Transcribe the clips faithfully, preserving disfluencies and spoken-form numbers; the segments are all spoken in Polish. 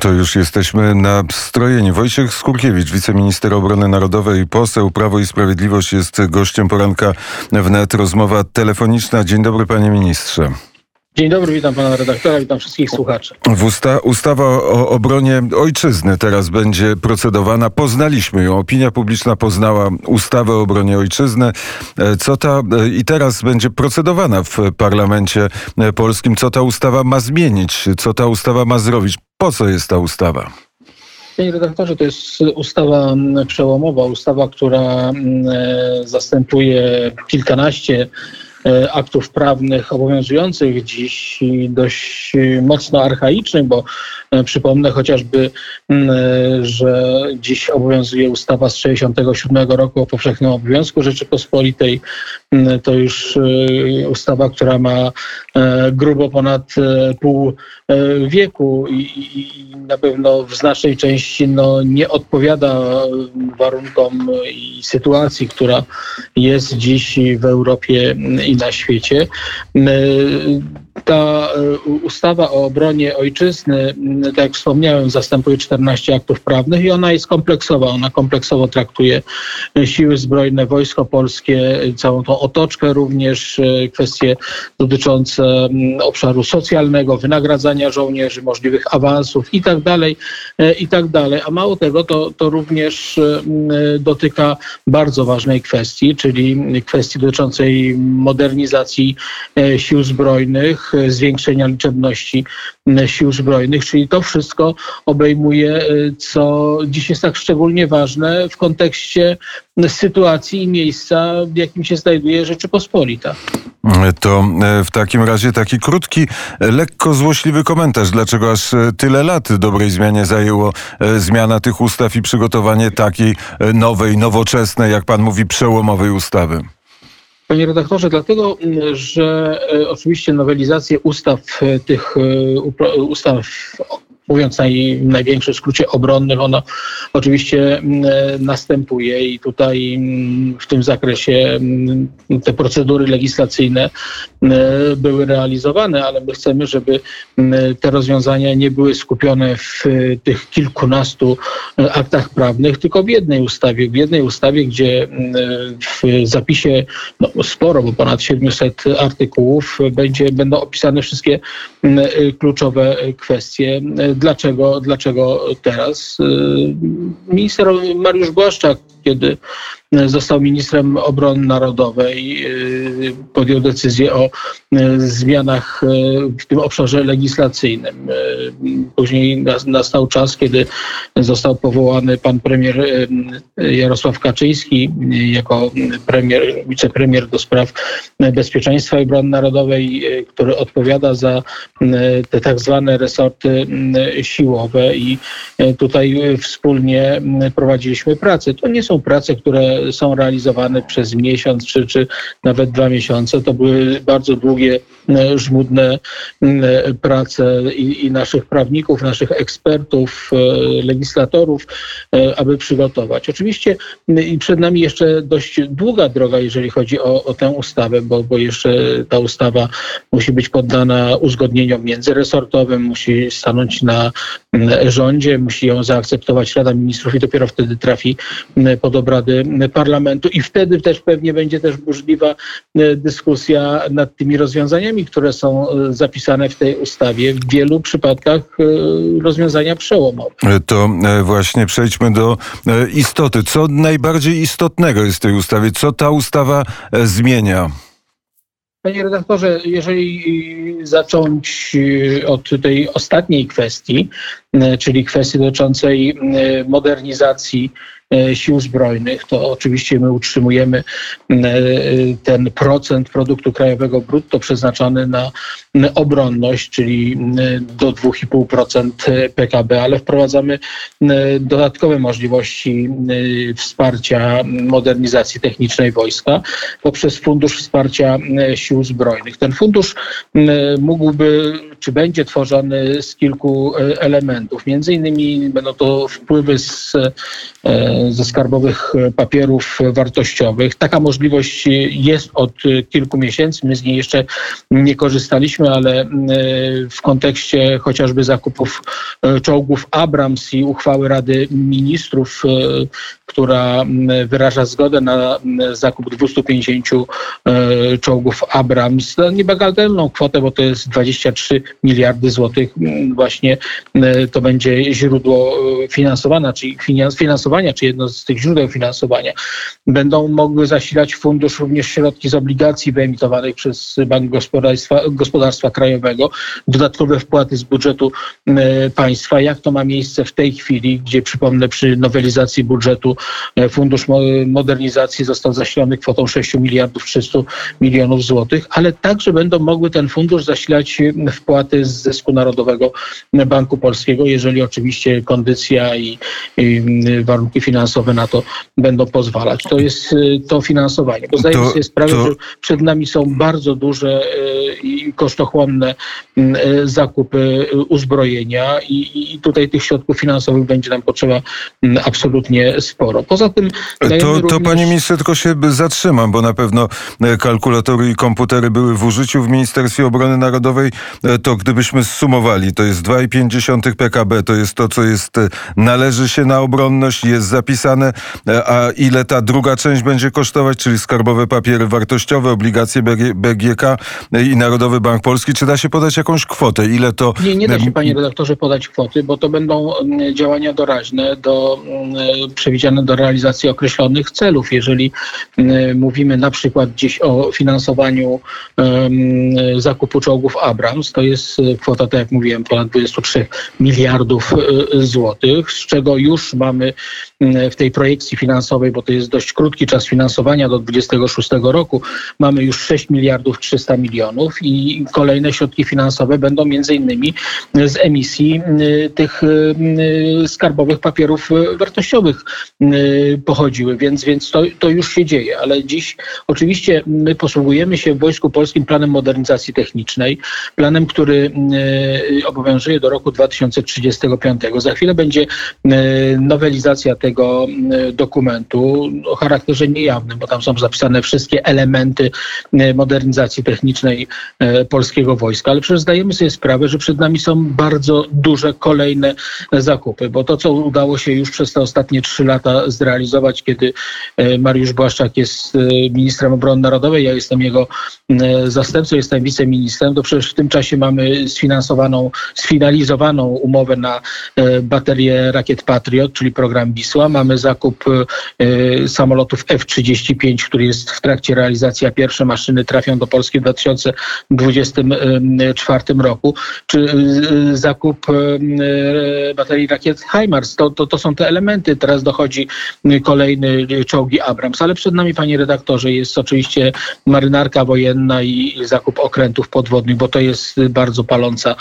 To już jesteśmy nastrojeni. Wojciech Skurkiewicz, wiceminister obrony narodowej, poseł Prawo i Sprawiedliwość, jest gościem Poranka W N E T. Rozmowa telefoniczna. Dzień dobry, panie ministrze. Dzień dobry, witam pana redaktora, witam wszystkich słuchaczy. Usta- ustawa o obronie ojczyzny teraz będzie procedowana. Poznaliśmy ją, opinia publiczna poznała ustawę o obronie ojczyzny. Co ta i teraz będzie procedowana w parlamencie polskim. Co ta ustawa ma zmienić? Co ta ustawa ma zrobić? Po co jest ta ustawa? Panie redaktorze, to jest ustawa przełomowa, ustawa, która zastępuje kilkanaście aktów prawnych obowiązujących dziś, dość mocno archaicznych, bo przypomnę chociażby, że dziś obowiązuje ustawa z sześćdziesiątego siódmego roku o powszechnym obowiązku Rzeczypospolitej. To już ustawa, która ma grubo ponad pół wieku i na pewno w znacznej części no, nie odpowiada warunkom i sytuacji, która jest dziś w Europie i na świecie. Ta ustawa o obronie ojczyzny, tak jak wspomniałem, zastępuje czternaście aktów prawnych i ona jest kompleksowa. Ona kompleksowo traktuje siły zbrojne, Wojsko Polskie, całą tą otoczkę, również kwestie dotyczące obszaru socjalnego, wynagradzania żołnierzy, możliwych awansów i tak dalej, i tak dalej. A mało tego, to, to również dotyka bardzo ważnej kwestii, czyli kwestii dotyczącej modernizacji sił zbrojnych, zwiększenia liczebności sił zbrojnych, czyli to wszystko obejmuje, co dziś jest tak szczególnie ważne w kontekście sytuacji i miejsca, w jakim się znajduje Rzeczypospolita. To w takim razie taki krótki, lekko złośliwy komentarz. Dlaczego aż tyle lat dobrej zmianie zajęło zmiana tych ustaw i przygotowanie takiej nowej, nowoczesnej, jak pan mówi, przełomowej ustawy? Panie redaktorze, dlatego, że oczywiście nowelizacje ustaw, tych ustaw, mówiąc naj, największym skrócie, obronnych, ono oczywiście następuje i tutaj w tym zakresie te procedury legislacyjne były realizowane, ale my chcemy, żeby te rozwiązania nie były skupione w tych kilkunastu aktach prawnych, tylko w jednej ustawie, w jednej ustawie, gdzie w zapisie no, sporo, bo ponad siedmiuset artykułów będzie, będą opisane wszystkie kluczowe kwestie. Dlaczego, dlaczego teraz? Minister Mariusz Błaszczak, kiedy został ministrem obrony narodowej, podjął decyzję o zmianach w tym obszarze legislacyjnym. Później nastał czas, kiedy został powołany pan premier Jarosław Kaczyński jako premier, wicepremier do spraw bezpieczeństwa i obrony narodowej, który odpowiada za te tak zwane resorty siłowe i tutaj wspólnie prowadziliśmy prace. To nie są prace, które są realizowane przez miesiąc czy, czy nawet dwa miesiące. To były bardzo długie, żmudne prace i, i naszych prawników, naszych ekspertów, legislatorów, aby przygotować. Oczywiście przed nami jeszcze dość długa droga, jeżeli chodzi o, o tę ustawę, bo, bo jeszcze ta ustawa musi być poddana uzgodnieniom międzyresortowym, musi stanąć na rządzie, musi ją zaakceptować Rada Ministrów i dopiero wtedy trafi pod obrady parlamentu i wtedy też pewnie będzie też burzliwa dyskusja nad tymi rozwiązaniami, które są zapisane w tej ustawie. W wielu przypadkach rozwiązania przełomowe. To właśnie przejdźmy do istoty. Co najbardziej istotnego jest w tej ustawie? Co ta ustawa zmienia? Panie redaktorze, jeżeli zacząć od tej ostatniej kwestii, czyli kwestii dotyczącej modernizacji sił zbrojnych, to oczywiście my utrzymujemy ten procent produktu krajowego brutto przeznaczony na obronność, czyli do dwa i pół procent P K B, ale wprowadzamy dodatkowe możliwości wsparcia modernizacji technicznej wojska poprzez Fundusz Wsparcia Sił Zbrojnych. Ten fundusz mógłby, czy będzie tworzony z kilku elementów. Między innymi będą to wpływy z ze skarbowych papierów wartościowych. Taka możliwość jest od kilku miesięcy. My z niej jeszcze nie korzystaliśmy, ale w kontekście chociażby zakupów czołgów Abrams i uchwały Rady Ministrów, która wyraża zgodę na zakup dwustu pięćdziesięciu czołgów Abrams, niebagatelną kwotę, bo to jest dwadzieścia trzy miliardy złotych. Właśnie to będzie źródło finansowania, czyli finansowania, czy jedno z tych źródeł finansowania. Będą mogły zasilać fundusz również środki z obligacji wyemitowanych przez Bank Gospodarstwa, Gospodarstwa Krajowego, dodatkowe wpłaty z budżetu państwa. Jak to ma miejsce w tej chwili, gdzie przypomnę, przy nowelizacji budżetu Fundusz Modernizacji został zasilony kwotą sześć miliardów trzysta milionów złotych, ale także będą mogły ten fundusz zasilać wpłaty z zysku Narodowego Banku Polskiego, jeżeli oczywiście kondycja i, i warunki finansowe na to będą pozwalać. To jest to finansowanie. Bo zdaję sobie sprawę, że przed nami są bardzo duże i kosztochłonne zakupy uzbrojenia i, i tutaj tych środków finansowych będzie nam potrzeba absolutnie sporo. Poza tym... To, również... to panie ministrze, tylko się zatrzymam, bo na pewno kalkulatory i komputery były w użyciu w Ministerstwie Obrony Narodowej. To gdybyśmy zsumowali, to jest dwa i pięć dziesiątych P K B, to jest to, co jest, należy się na obronność, jest zapisane, a ile ta druga część będzie kosztować, czyli skarbowe papiery wartościowe, obligacje B G K i Narodowy Bank Polski. Czy da się podać jakąś kwotę? Ile to... Nie, nie da się, panie redaktorze, podać kwoty, bo to będą działania doraźne do, przewidziane do realizacji określonych celów. Jeżeli mówimy na przykład dziś o finansowaniu um, zakupu czołgów Abrams, to jest kwota, tak jak mówiłem, ponad dwadzieścia trzy miliardów złotych, z czego już mamy w tej projekcji finansowej, bo to jest dość krótki czas finansowania do dwudziestego szóstego roku, mamy już sześć miliardów trzysta milionów i kolejne środki finansowe będą między innymi z emisji tych skarbowych papierów wartościowych pochodziły, więc, więc to, to już się dzieje, ale dziś oczywiście my posługujemy się w Wojsku Polskim planem modernizacji technicznej, planem, który obowiązuje do roku dwa tysiące trzydziestego piątego. Za chwilę będzie nowelizacja tego dokumentu o charakterze niejawnym, bo tam są zapisane wszystkie elementy modernizacji technicznej polskiego wojska, ale przecież zdajemy sobie sprawę, że przed nami są bardzo duże kolejne zakupy, bo to, co udało się już przez te ostatnie trzy lata zrealizować, kiedy Mariusz Błaszczak jest ministrem obrony narodowej, ja jestem jego zastępcą, jestem wiceministrem, to przecież w tym czasie mamy sfinansowaną, sfinalizowaną umowę na baterię rakiet Patriot, czyli program Wisła. Mamy zakup samolotów F trzydzieści pięć, który jest w trakcie realizacji, a pierwsze maszyny trafią do Polski w dwa tysiące dwudziestym czwartym roku. Czy zakup baterii rakiet Heimars, to, to, to są te elementy. Teraz dochodzi kolejny czołgi Abrams, ale przed nami, panie redaktorze, jest oczywiście marynarka wojenna i zakup okrętów podwodnych, bo to jest bardzo paląca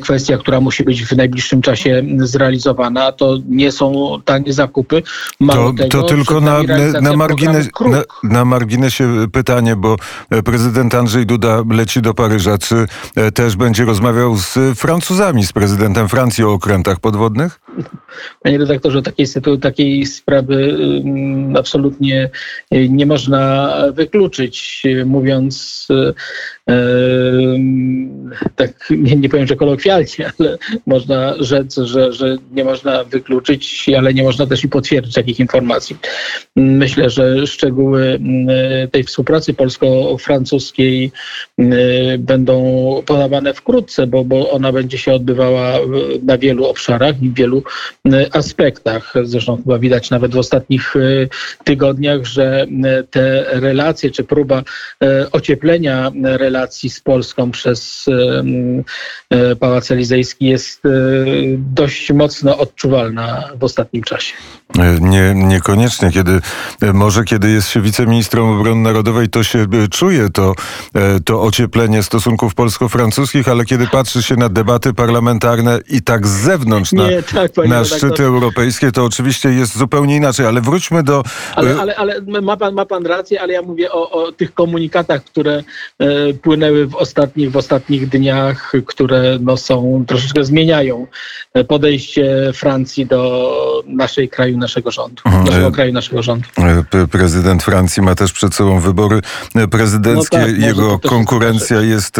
kwestia, która musi być w najbliższym czasie zrealizowana, a to nie są tanie zakupy. Mało to, tego, to tylko na, na, margines, na, na marginesie pytanie, bo prezydent Andrzej Duda leci do Paryża. Czy też będzie rozmawiał z Francuzami, z prezydentem Francji o okrętach podwodnych? Panie redaktorze, takiej, takiej sprawy absolutnie nie można wykluczyć, mówiąc tak, nie, nie powiem, że kolokwialnie, ale można rzec, że, że nie można wykluczyć, ale nie można też i potwierdzić takich informacji. Myślę, że szczegóły tej współpracy polsko-francuskiej będą podawane wkrótce, bo, bo ona będzie się odbywała na wielu obszarach i w wielu aspektach. Zresztą chyba widać nawet w ostatnich tygodniach, że te relacje, czy próba ocieplenia relacji z Polską przez Pałac Elizejski jest dość mocno odczuwalna w ostatnim czasie. Nie, niekoniecznie. Kiedy, może kiedy jest się wiceministrem obrony narodowej, to się czuje to, to ocieplenie stosunków polsko-francuskich, ale kiedy patrzy się na debaty parlamentarne i tak z zewnątrz na, nie, tak, nasz szczyty europejskie, to oczywiście jest zupełnie inaczej, ale wróćmy do... Ale, ale, ale ma, pan, ma pan rację, ale ja mówię o, o tych komunikatach, które e, płynęły w ostatnich, w ostatnich dniach, które no, są, troszeczkę zmieniają podejście Francji do naszej kraju, naszego rządu. Naszego e, kraju, naszego rządu. Prezydent Francji ma też przed sobą wybory prezydenckie. No tak, jego konkurencja jest,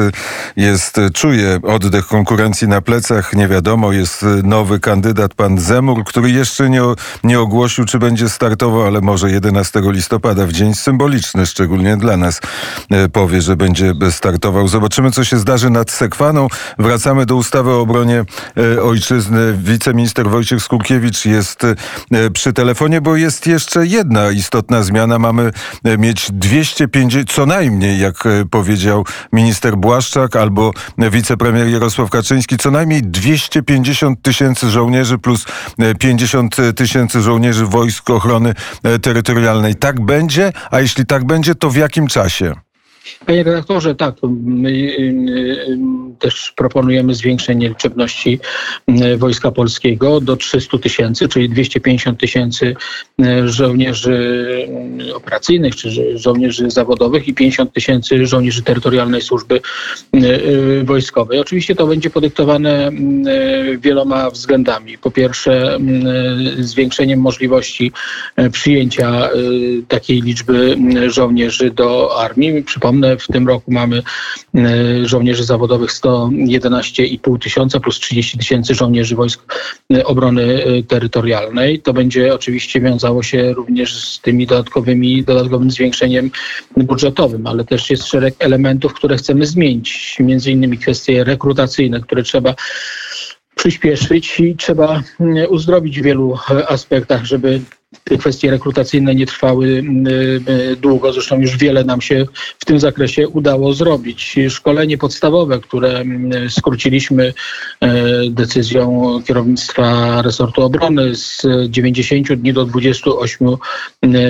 jest, czuje oddech konkurencji na plecach, nie wiadomo, jest nowy kandydat, pan Zemur, który jeszcze nie, nie ogłosił, czy będzie startował, ale może jedenastego listopada, w dzień symboliczny, szczególnie dla nas, powie, że będzie startował. Zobaczymy, co się zdarzy nad Sekwaną. Wracamy do ustawy o obronie ojczyzny. Wiceminister Wojciech Skurkiewicz jest przy telefonie, bo jest jeszcze jedna istotna zmiana. Mamy mieć dwieście pięćdziesiąt, co najmniej, jak powiedział minister Błaszczak albo wicepremier Jarosław Kaczyński, co najmniej dwieście pięćdziesiąt tysięcy żołnierzy plus pięćdziesiąt tysięcy żołnierzy Wojsk Ochrony Terytorialnej. Tak będzie? A jeśli tak będzie, to w jakim czasie? Panie redaktorze, tak, my też proponujemy zwiększenie liczebności Wojska Polskiego do trzysta tysięcy, czyli dwieście pięćdziesiąt tysięcy żołnierzy operacyjnych czy żołnierzy zawodowych i pięćdziesiąt tysięcy żołnierzy terytorialnej służby wojskowej. Oczywiście to będzie podyktowane wieloma względami. Po pierwsze, zwiększeniem możliwości przyjęcia takiej liczby żołnierzy do armii. W tym roku mamy żołnierzy zawodowych sto jedenaście i pół tysiąca plus trzydzieści tysięcy żołnierzy Wojsk Obrony Terytorialnej. To będzie oczywiście wiązało się również z tymi dodatkowymi, dodatkowym zwiększeniem budżetowym, ale też jest szereg elementów, które chcemy zmienić. Między innymi kwestie rekrutacyjne, które trzeba przyspieszyć i trzeba uzdrowić w wielu aspektach, żeby te kwestie rekrutacyjne nie trwały długo, zresztą już wiele nam się w tym zakresie udało zrobić. Szkolenie podstawowe, które skróciliśmy decyzją kierownictwa resortu obrony z dziewięćdziesięciu dni do dwudziestu ośmiu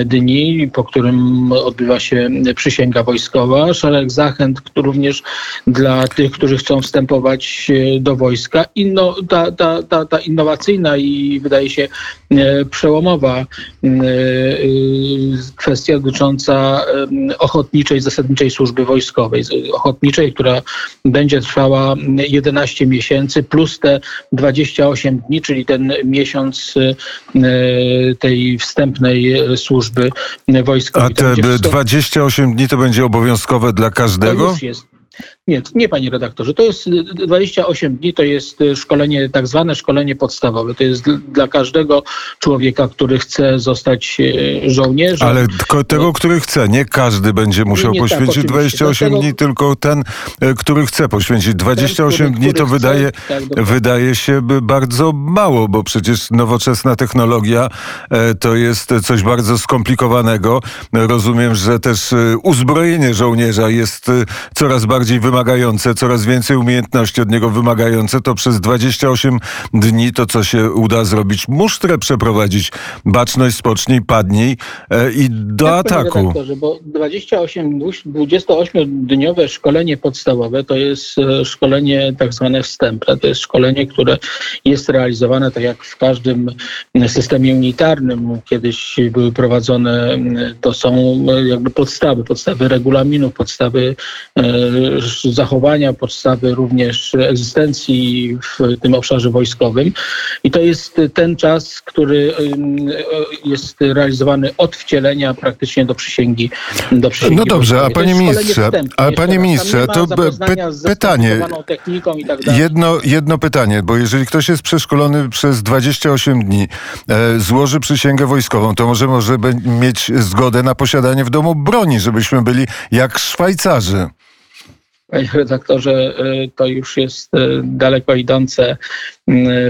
dni, po którym odbywa się przysięga wojskowa. Szereg zachęt również dla tych, którzy chcą wstępować do wojska. Inno, ta, ta, ta, ta innowacyjna i wydaje się przełomowa kwestia dotycząca ochotniczej, zasadniczej służby wojskowej. Ochotniczej, która będzie trwała jedenaście miesięcy plus te dwadzieścia osiem dni, czyli ten miesiąc tej wstępnej służby wojskowej. A te dwadzieścia osiem dni to będzie obowiązkowe dla każdego? To już jest. Nie, nie, panie redaktorze, to jest dwadzieścia osiem dni, to jest szkolenie, tak zwane szkolenie podstawowe. To jest dla każdego człowieka, który chce zostać żołnierzem. Ale tylko tego, który chce. Nie każdy będzie musiał nie, nie, poświęcić tak, dwadzieścia osiem dni, tylko ten, który chce poświęcić. dwadzieścia osiem dni to wydaje, tak, wydaje się bardzo mało, bo przecież nowoczesna technologia to jest coś bardzo skomplikowanego. Rozumiem, że też uzbrojenie żołnierza jest coraz bardziej bardziej wymagające, coraz więcej umiejętności od niego wymagające, to przez dwadzieścia osiem dni to, co się uda zrobić, musztrę przeprowadzić, baczność, spocznij, padnij e, i do tak, ataku. Panie redaktorze, bo dwudziestoosmiodniowe szkolenie podstawowe to jest szkolenie tak zwane wstępne. To jest szkolenie, które jest realizowane tak jak w każdym systemie unitarnym. Kiedyś były prowadzone, to są jakby podstawy, podstawy regulaminu, podstawy e, zachowania, podstawy również egzystencji w tym obszarze wojskowym. I to jest ten czas, który jest realizowany od wcielenia praktycznie do przysięgi. Do przysięgi no dobrze, wojskowej. A panie ministrze, a panie ministrze, to py- pytanie. Tak jedno, jedno pytanie, bo jeżeli ktoś jest przeszkolony przez dwadzieścia osiem dni, e, złoży przysięgę wojskową, to może, może be- mieć zgodę na posiadanie w domu broni, żebyśmy byli jak Szwajcarzy. Panie redaktorze, to już jest daleko idące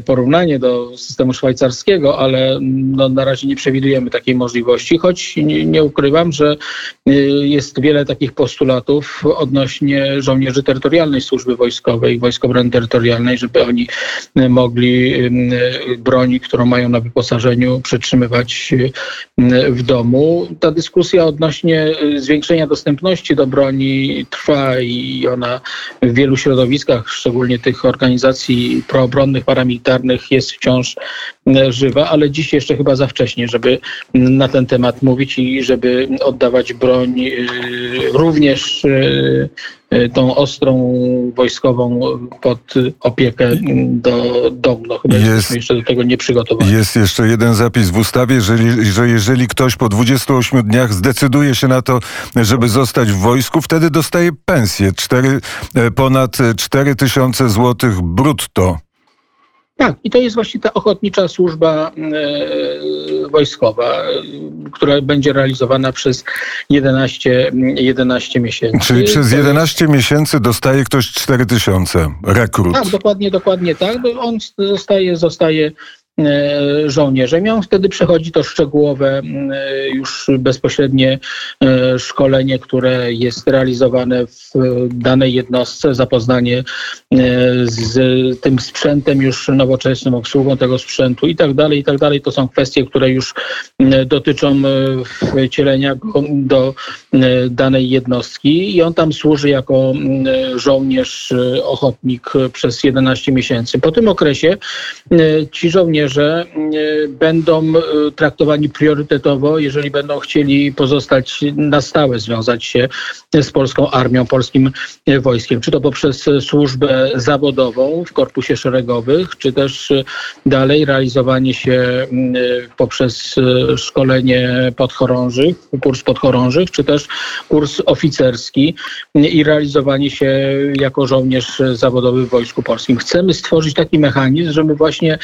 porównanie do systemu szwajcarskiego, ale no na razie nie przewidujemy takiej możliwości, choć nie ukrywam, że jest wiele takich postulatów odnośnie żołnierzy terytorialnej służby wojskowej, Wojsk Obrony Terytorialnej, żeby oni mogli broni, którą mają na wyposażeniu, przetrzymywać w domu. Ta dyskusja odnośnie zwiększenia dostępności do broni trwa i ona w wielu środowiskach, szczególnie tych organizacji proobronnych, paramilitarnych jest wciąż żywa, ale dziś jeszcze chyba za wcześnie, żeby na ten temat mówić i żeby oddawać broń również tą ostrą wojskową pod opiekę do Dąbno. Chyba jesteśmy jeszcze do tego nie przygotowani. Jest jeszcze jeden zapis w ustawie, że, że jeżeli ktoś po dwudziestu ośmiu dniach zdecyduje się na to, żeby zostać w wojsku, wtedy dostaje pensję cztery, ponad cztery tysiące złotych brutto. Tak, i to jest właśnie ta ochotnicza służba e, wojskowa, która będzie realizowana przez jedenaście miesięcy. Czyli przez jedenaście jest... miesięcy dostaje ktoś cztery tysiące, rekrut. Tak, dokładnie, dokładnie tak. On zostaje, zostaje żołnierzem. I on wtedy przechodzi to szczegółowe, już bezpośrednie szkolenie, które jest realizowane w danej jednostce, zapoznanie z tym sprzętem, już nowoczesnym, obsługą tego sprzętu i tak dalej, i tak dalej. To są kwestie, które już dotyczą wcielenia do danej jednostki i on tam służy jako żołnierz ochotnik przez jedenaście miesięcy. Po tym okresie ci żołnierze że będą traktowani priorytetowo, jeżeli będą chcieli pozostać na stałe, związać się z polską armią, polskim wojskiem. Czy to poprzez służbę zawodową w korpusie szeregowych, czy też dalej realizowanie się poprzez szkolenie podchorążych, kurs podchorążych, czy też kurs oficerski i realizowanie się jako żołnierz zawodowy w Wojsku Polskim. Chcemy stworzyć taki mechanizm, żeby właśnie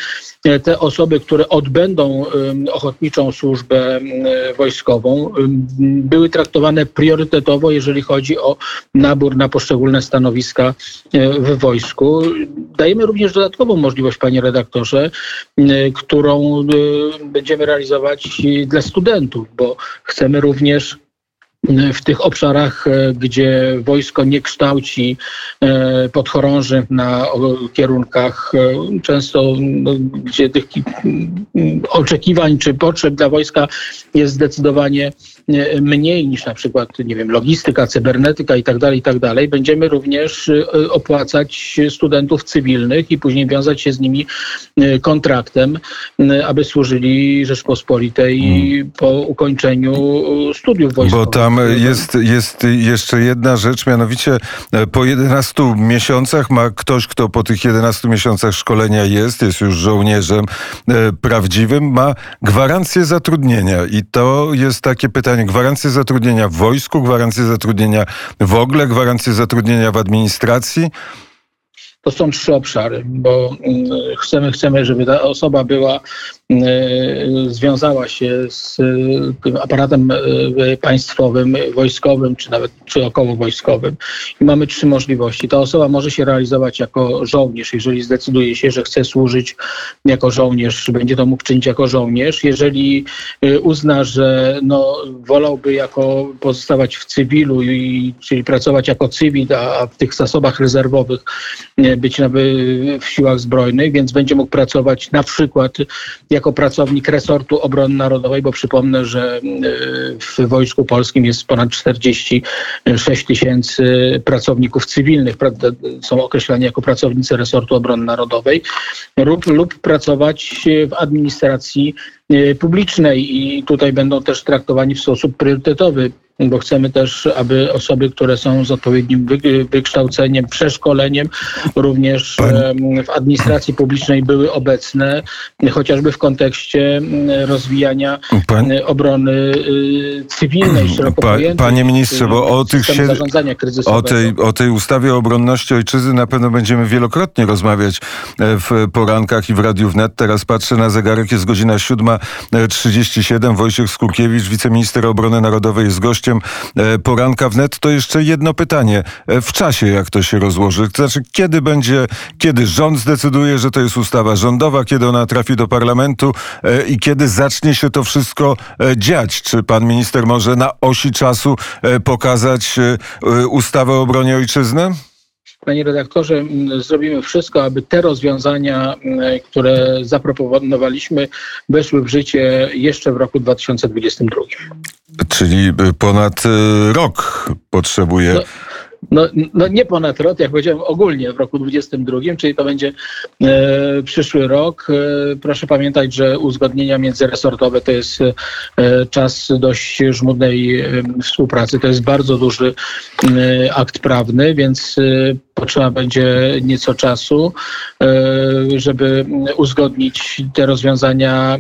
te osoby, które odbędą ochotniczą służbę wojskową, były traktowane priorytetowo, jeżeli chodzi o nabór na poszczególne stanowiska w wojsku. Dajemy również dodatkową możliwość, panie redaktorze, którą będziemy realizować dla studentów, bo chcemy również w tych obszarach, gdzie wojsko nie kształci podchorążych na kierunkach, często gdzie tych oczekiwań czy potrzeb dla wojska jest zdecydowanie mniej niż na przykład, nie wiem, logistyka, cybernetyka i tak dalej, i tak dalej. Będziemy również opłacać studentów cywilnych i później wiązać się z nimi kontraktem, aby służyli Rzeczpospolitej hmm. po ukończeniu studiów wojskowych. Bo tam jest, jest jeszcze jedna rzecz, mianowicie po jedenastu miesiącach ma ktoś, kto po tych jedenastu miesiącach szkolenia jest, jest już żołnierzem prawdziwym, ma gwarancję zatrudnienia i to jest takie pytanie, gwarancje zatrudnienia w wojsku, gwarancje zatrudnienia w ogóle, gwarancje zatrudnienia w administracji? To są trzy obszary, bo chcemy, chcemy, żeby ta osoba była, związała się z tym aparatem państwowym, wojskowym, czy nawet czy okołowojskowym. I mamy trzy możliwości. Ta osoba może się realizować jako żołnierz, jeżeli zdecyduje się, że chce służyć jako żołnierz, będzie to mógł czynić jako żołnierz. Jeżeli uzna, że no, wolałby jako pozostawać w cywilu, i, czyli pracować jako cywil, a w tych zasobach rezerwowych być w siłach zbrojnych, więc będzie mógł pracować na przykład jako pracownik resortu obrony narodowej, bo przypomnę, że w Wojsku Polskim jest ponad czterdzieści sześć tysięcy pracowników cywilnych, są określani jako pracownicy resortu obrony narodowej, lub, lub pracować w administracji publicznej i tutaj będą też traktowani w sposób priorytetowy, bo chcemy też, aby osoby, które są z odpowiednim wykształceniem, przeszkoleniem, również w administracji publicznej były obecne, chociażby w kontekście rozwijania Pani... obrony cywilnej, szeroko pojętej. Panie ministrze, bo o tych się... zarządzania kryzysowego. O tej, o tej ustawie o obronności ojczyzny na pewno będziemy wielokrotnie rozmawiać w porankach i w Radiu Wnet. Teraz patrzę na zegarek, jest godzina siódma trzydzieści siedem. Wojciech Skurkiewicz, wiceminister obrony narodowej, jest gościem Poranka W N E T. To jeszcze jedno pytanie. W czasie jak to się rozłoży? To znaczy, kiedy będzie, kiedy rząd zdecyduje, że to jest ustawa rządowa, kiedy ona trafi do parlamentu i kiedy zacznie się to wszystko dziać? Czy pan minister może na osi czasu pokazać ustawę o obronie ojczyzny? Panie redaktorze, zrobimy wszystko, aby te rozwiązania, które zaproponowaliśmy, weszły w życie jeszcze w roku dwa tysiące dwudziestym drugim. Czyli ponad rok potrzebuje... No. No, no nie ponad rok, jak powiedziałem ogólnie w roku dwudziestym drugim, czyli to będzie e, przyszły rok. E, proszę pamiętać, że uzgodnienia międzyresortowe to jest e, czas dość żmudnej e, współpracy. To jest bardzo duży e, akt prawny, więc e, potrzeba będzie nieco czasu, żeby uzgodnić te rozwiązania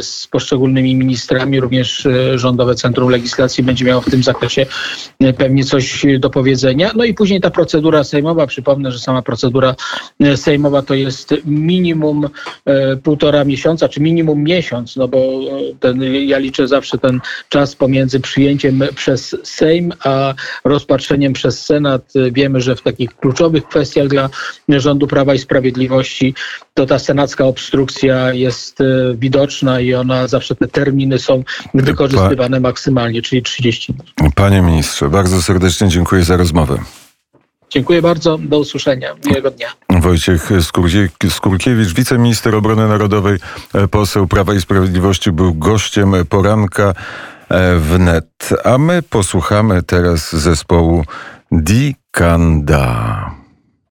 z poszczególnymi ministrami. Również Rządowe Centrum Legislacji będzie miało w tym zakresie pewnie coś do powiedzenia. No i później ta procedura sejmowa. Przypomnę, że sama procedura sejmowa to jest minimum półtora miesiąca, czy minimum miesiąc, no bo ten, ja liczę zawsze ten czas pomiędzy przyjęciem przez Sejm a rozpatrzeniem przez Senat. Wiemy, że w takich kluczowych kwestiach dla rządu Prawa i Sprawiedliwości to ta senacka obstrukcja jest y, widoczna i ona zawsze, te terminy są wykorzystywane pa... maksymalnie, czyli trzydzieści minut. Panie ministrze, bardzo serdecznie dziękuję za rozmowę. Dziękuję bardzo, do usłyszenia. Miłego dnia. Wojciech Skurkiewicz, wiceminister obrony narodowej, poseł Prawa i Sprawiedliwości, był gościem Poranka W N E T. A my posłuchamy teraz zespołu Dikanda.